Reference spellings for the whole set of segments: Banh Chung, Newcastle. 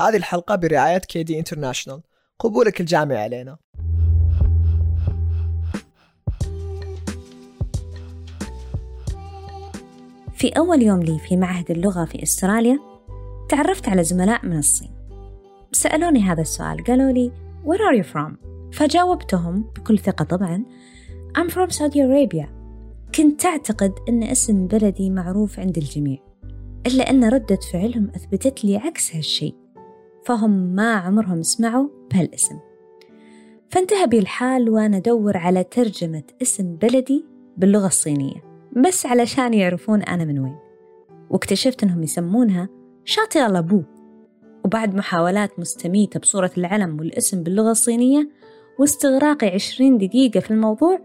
هذه الحلقة برعاية KD International. قبولك الجامعي علينا. في أول يوم لي في معهد اللغة في أستراليا تعرفت على زملاء من الصين. سألوني هذا السؤال، قالوا لي Where are you from؟ فجاوبتهم بكل ثقة طبعا I'm from Saudi Arabia. كنت أعتقد أن اسم بلدي معروف عند الجميع، إلا أن ردة فعلهم أثبتت لي عكس هالشيء، فهم ما عمرهم سمعوا بهالاسم. فانتهى بي الحال وأنا أدور على ترجمة اسم بلدي باللغة الصينية بس علشان يعرفون أنا من وين، واكتشفت أنهم يسمونها شاطئ لابو. وبعد محاولات مستميتة بصورة العلم والاسم باللغة الصينية واستغراقي 20 دقيقة في الموضوع،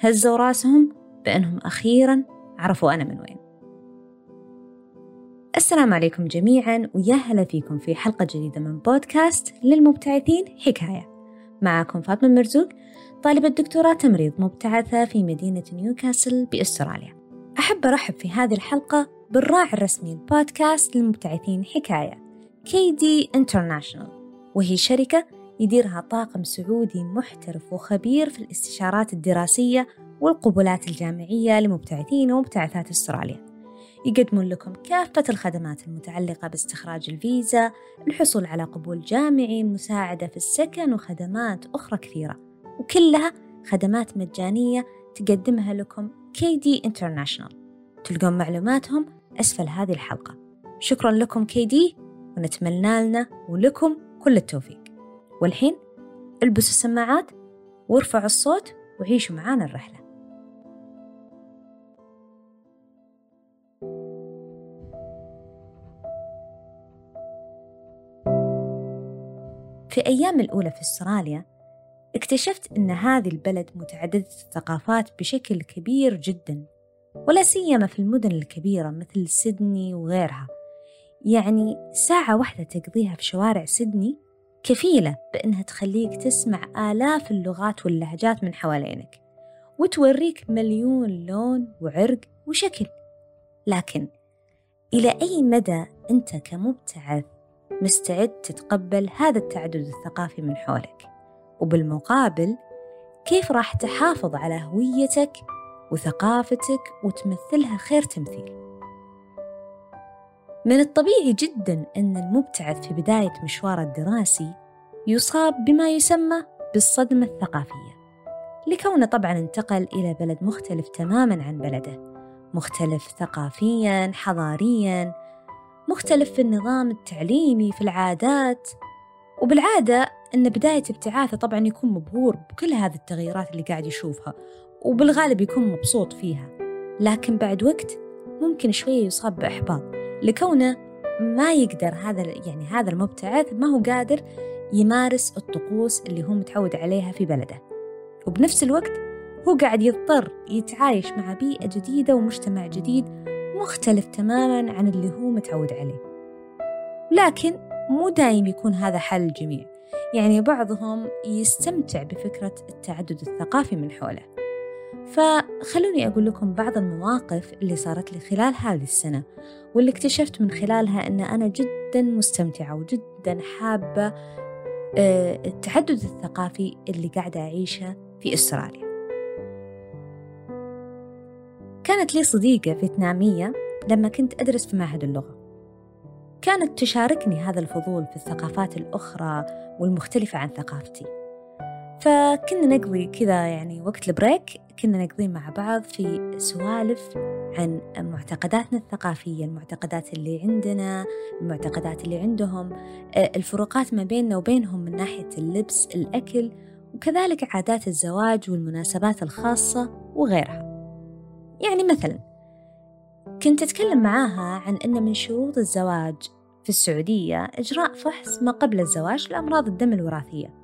هزوا راسهم بأنهم أخيراً عرفوا أنا من وين. السلام عليكم جميعاً، ويا هلا فيكم في حلقة جديدة من بودكاست للمبتعثين حكاية. معكم فاطمه المرزوق، طالبة دكتوراه تمريض مبتعثة في مدينة نيوكاسل بأستراليا. أحب أرحب في هذه الحلقة بالراعي الرسمي البودكاست للمبتعثين حكاية، KD International، وهي شركة يديرها طاقم سعودي محترف وخبير في الاستشارات الدراسية والقبولات الجامعية لمبتعثين ومبتعثات أستراليا. يقدمون لكم كافة الخدمات المتعلقة باستخراج الفيزا، الحصول على قبول جامعي، مساعدة في السكن، وخدمات أخرى كثيرة، وكلها خدمات مجانية تقدمها لكم KD International. تلقون معلوماتهم أسفل هذه الحلقة. شكرا لكم KD، ونتمنى لنا ولكم كل التوفيق. والحين البسوا السماعات وارفعوا الصوت وعيشوا معانا الرحلة. في أيام الأولى في أستراليا اكتشفت أن هذه البلد متعددة الثقافات بشكل كبير جدا، ولا سيما في المدن الكبيرة مثل سيدني وغيرها. يعني ساعة واحدة تقضيها في شوارع سيدني كفيلة بأنها تخليك تسمع آلاف اللغات واللهجات من حوالينك، وتوريك مليون لون وعرق وشكل. لكن إلى أي مدى أنت كمبتعث مستعد تتقبل هذا التعدد الثقافي من حولك؟ وبالمقابل كيف راح تحافظ على هويتك وثقافتك وتمثلها خير تمثيل؟ من الطبيعي جدا أن المبتعث في بداية مشواره الدراسي يصاب بما يسمى بالصدمة الثقافية، لكونه طبعا انتقل إلى بلد مختلف تماما عن بلده، مختلف ثقافيا، حضاريا، مختلف في النظام التعليمي، في العادات. وبالعادة أن بداية ابتعاثه طبعا يكون مبهور بكل هذه التغييرات اللي قاعد يشوفها، وبالغالب يكون مبسوط فيها. لكن بعد وقت ممكن شوية يصاب بإحباط، لكونه ما يقدر هذا المبتعث ما هو قادر يمارس الطقوس اللي هو متعود عليها في بلده، وبنفس الوقت هو قاعد يضطر يتعايش مع بيئة جديدة ومجتمع جديد مختلف تماماً عن اللي هو متعود عليه. لكن مو دايم يكون هذا حال الجميع، يعني بعضهم يستمتع بفكرة التعدد الثقافي من حوله. فخلوني أقول لكم بعض المواقف اللي صارت لي خلال هذه السنة، واللي اكتشفت من خلالها أن أنا جداً مستمتعة وجداً حابة التعدد الثقافي اللي قاعدة أعيشه في أستراليا. كانت لي صديقة فيتنامية لما كنت أدرس في معهد اللغة، كانت تشاركني هذا الفضول في الثقافات الأخرى والمختلفة عن ثقافتي. فكنا نقضي كذا يعني وقت البريك كنا نقضي مع بعض في سوالف عن معتقداتنا الثقافية، المعتقدات اللي عندنا، المعتقدات اللي عندهم، الفروقات ما بيننا وبينهم من ناحية اللبس، الأكل، وكذلك عادات الزواج والمناسبات الخاصة وغيرها. يعني مثلا كنت أتكلم معاها عن أن من شروط الزواج في السعودية إجراء فحص ما قبل الزواج لأمراض الدم الوراثية،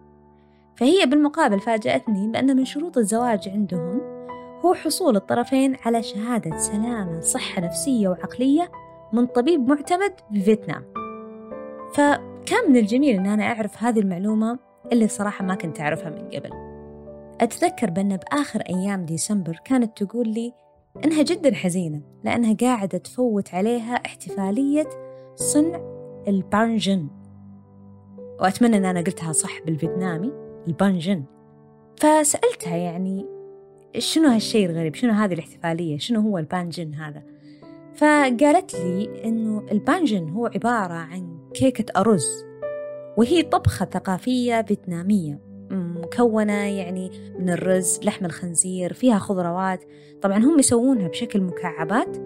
فهي بالمقابل فاجأتني بأن من شروط الزواج عندهم هو حصول الطرفين على شهادة سلامة، صحة نفسية وعقلية من طبيب معتمد بفيتنام. فكان من الجميل أن أنا أعرف هذه المعلومة اللي صراحة ما كنت أعرفها من قبل. أتذكر بأن بآخر أيام ديسمبر كانت تقول لي أنها جدا حزينة لأنها قاعدة تفوت عليها احتفالية صنع البانجن، وأتمنى أن أنا قلتها صح بالفيتنامي، البانجن. فسألتها يعني شنو هالشيء الغريب، شنو هذه الاحتفالية، شنو هو البانجن هذا؟ فقالت لي إنه البانجن هو عبارة عن كيكة أرز، وهي طبخة ثقافية فيتنامية مكونة يعني من الرز، لحم الخنزير، فيها خضروات. طبعا هم يسوونها بشكل مكعبات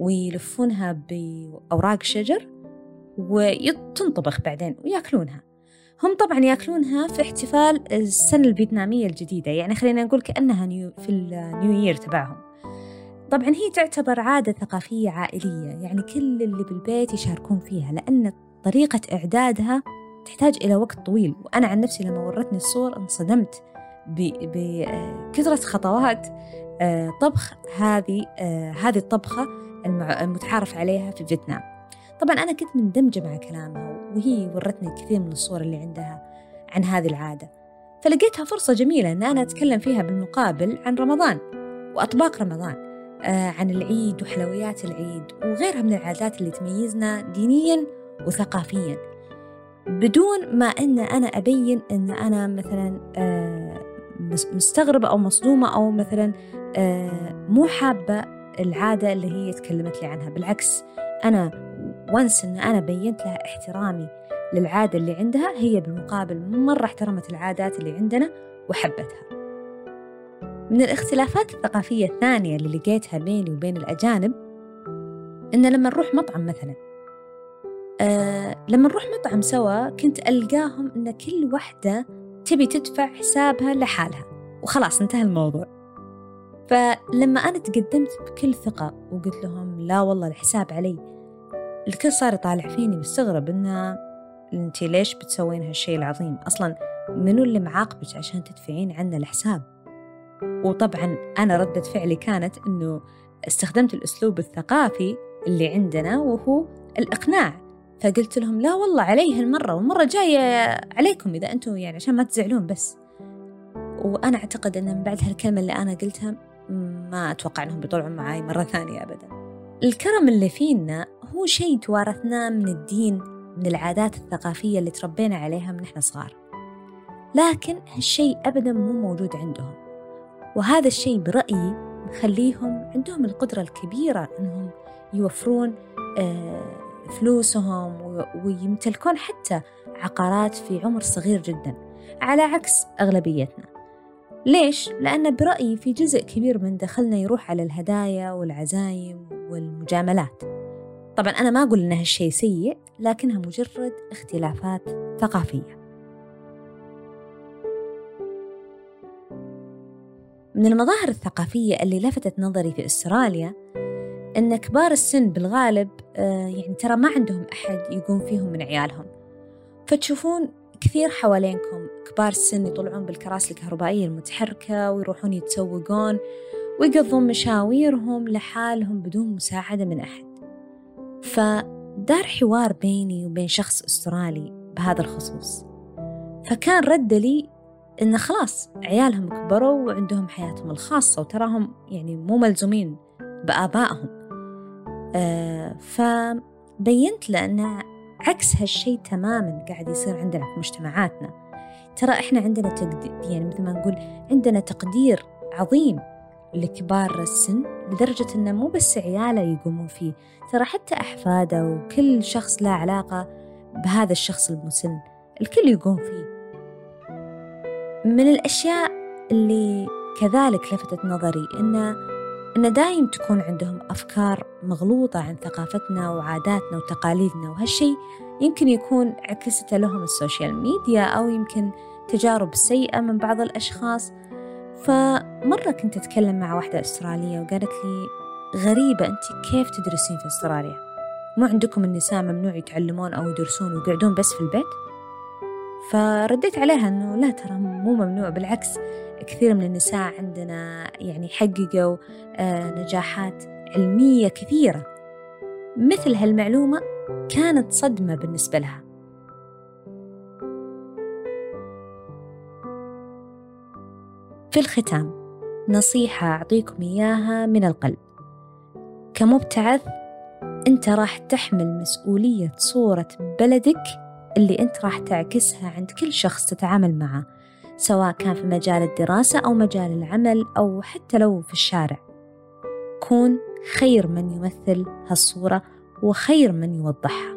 ويلفونها بأوراق شجر وتنطبخ بعدين ويأكلونها. هم طبعا يأكلونها في احتفال السنة الفيتنامية الجديدة، يعني خلينا نقول كأنها في النيو يير تبعهم. طبعا هي تعتبر عادة ثقافية عائلية، يعني كل اللي بالبيت يشاركون فيها، لأن طريقة إعدادها تحتاج إلى وقت طويل. وأنا عن نفسي لما ورتني الصور انصدمت بكثرة خطوات طبخ هذه الطبخة المتعارف عليها في فيتنام. طبعا أنا كنت مندمجة مع كلامها وهي ورتني الكثير من الصور اللي عندها عن هذه العادة، فلقيتها فرصة جميلة أن أنا أتكلم فيها بالمقابل عن رمضان وأطباق رمضان، عن العيد وحلويات العيد وغيرها من العادات اللي تميزنا دينيا وثقافيا، بدون ما أن أنا أبين أن أنا مثلا مستغربة أو مصدومة أو مثلا مو حابة العادة اللي هي تكلمت لي عنها. بالعكس، أنا وانس أن أنا بينت لها احترامي للعادة اللي عندها، هي بالمقابل مرة احترمت العادات اللي عندنا وحبتها. من الاختلافات الثقافية الثانية اللي لقيتها بيني وبين الأجانب، إن لما نروح مطعم مثلا لما نروح مطعم سوا، كنت ألقاهم إن كل واحدة تبي تدفع حسابها لحالها وخلاص انتهى الموضوع. فلما أنا تقدمت بكل ثقة وقلت لهم لا والله الحساب علي، الكل صار يطالع فيني مستغرب إن أنت ليش بتسوين هالشيء العظيم، أصلا منو اللي معاقبك عشان تدفعين عنا الحساب؟ وطبعا أنا ردة فعلي كانت إنه استخدمت الأسلوب الثقافي اللي عندنا وهو الإقناع، فقلت لهم لا والله علي هالمرة، والمرة جاية عليكم إذا أنتم يعني عشان ما تزعلون بس. وأنا أعتقد أن من بعد هالكلمة اللي أنا قلتها ما أتوقع أنهم بيطلعون معاي مرة ثانية أبدا. الكرم اللي فينا هو شيء توارثناه من الدين، من العادات الثقافية اللي تربينا عليها من إحنا صغار، لكن هالشيء أبدا مو موجود عندهم. وهذا الشيء برأيي مخليهم عندهم القدرة الكبيرة أنهم يوفرون فلوسهم ويمتلكون حتى عقارات في عمر صغير جدا، على عكس أغلبيتنا. ليش؟ لأن برأيي في جزء كبير من دخلنا يروح على الهدايا والعزايم والمجاملات. طبعا أنا ما أقول إن هالشيء سيء، لكنها مجرد اختلافات ثقافية. من المظاهر الثقافية اللي لفتت نظري في أستراليا، أن كبار السن بالغالب يعني ترى ما عندهم أحد يقوم فيهم من عيالهم، فتشوفون كثير حوالينكم كبار السن يطلعون بالكراسي الكهربائية المتحركة ويروحون يتسوقون ويقضون مشاويرهم لحالهم بدون مساعدة من أحد. فدار حوار بيني وبين شخص أسترالي بهذا الخصوص، فكان رد لي إن خلاص عيالهم كبروا وعندهم حياتهم الخاصة وتراهم يعني مو ملزومين بآبائهم. فبينت له أن عكس هالشيء تماماً قاعد يصير عندنا في مجتمعاتنا. ترى إحنا عندنا تقدير، يعني مثل ما نقول عندنا تقدير عظيم لكبار السن، لدرجة إنه مو بس عياله يقومون فيه، ترى حتى أحفاده وكل شخص له علاقة بهذا الشخص المسن الكل يقوم فيه. من الأشياء اللي كذلك لفتت نظري إن دايم تكون عندهم أفكار مغلوطة عن ثقافتنا وعاداتنا وتقاليدنا، وهالشي يمكن يكون عكسته لهم السوشيال ميديا أو يمكن تجارب سيئة من بعض الأشخاص. فمرة كنت أتكلم مع واحدة أسترالية وقالت لي غريبة أنت كيف تدرسين في أستراليا؟ مو عندكم النساء ممنوع يتعلمون أو يدرسون ويقعدون بس في البيت؟ فرديت عليها أنه لا ترى مو ممنوع، بالعكس كثير من النساء عندنا يعني حققوا نجاحات علمية كثيرة. مثل هالمعلومة كانت صدمة بالنسبة لها. في الختام نصيحة أعطيكم إياها من القلب، كمبتعث أنت راح تحمل مسؤولية صورة بلدك اللي أنت راح تعكسها عند كل شخص تتعامل معه، سواء كان في مجال الدراسة أو مجال العمل أو حتى لو في الشارع. كون خير من يمثل هالصورة وخير من يوضحها.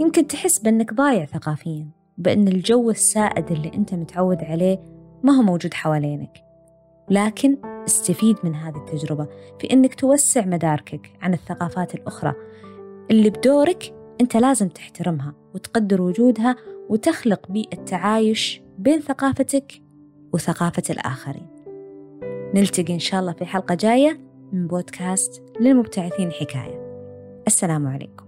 يمكن تحس بأنك ضايع ثقافيا، بأن الجو السائد اللي أنت متعود عليه ما هو موجود حوالينك، لكن استفيد من هذه التجربة في أنك توسع مداركك عن الثقافات الأخرى اللي بدورك أنت لازم تحترمها وتقدر وجودها، وتخلق بيئة تعايش بين ثقافتك وثقافة الآخرين. نلتقي إن شاء الله في حلقة جاية من بودكاست للمبتعثين حكاية. السلام عليكم.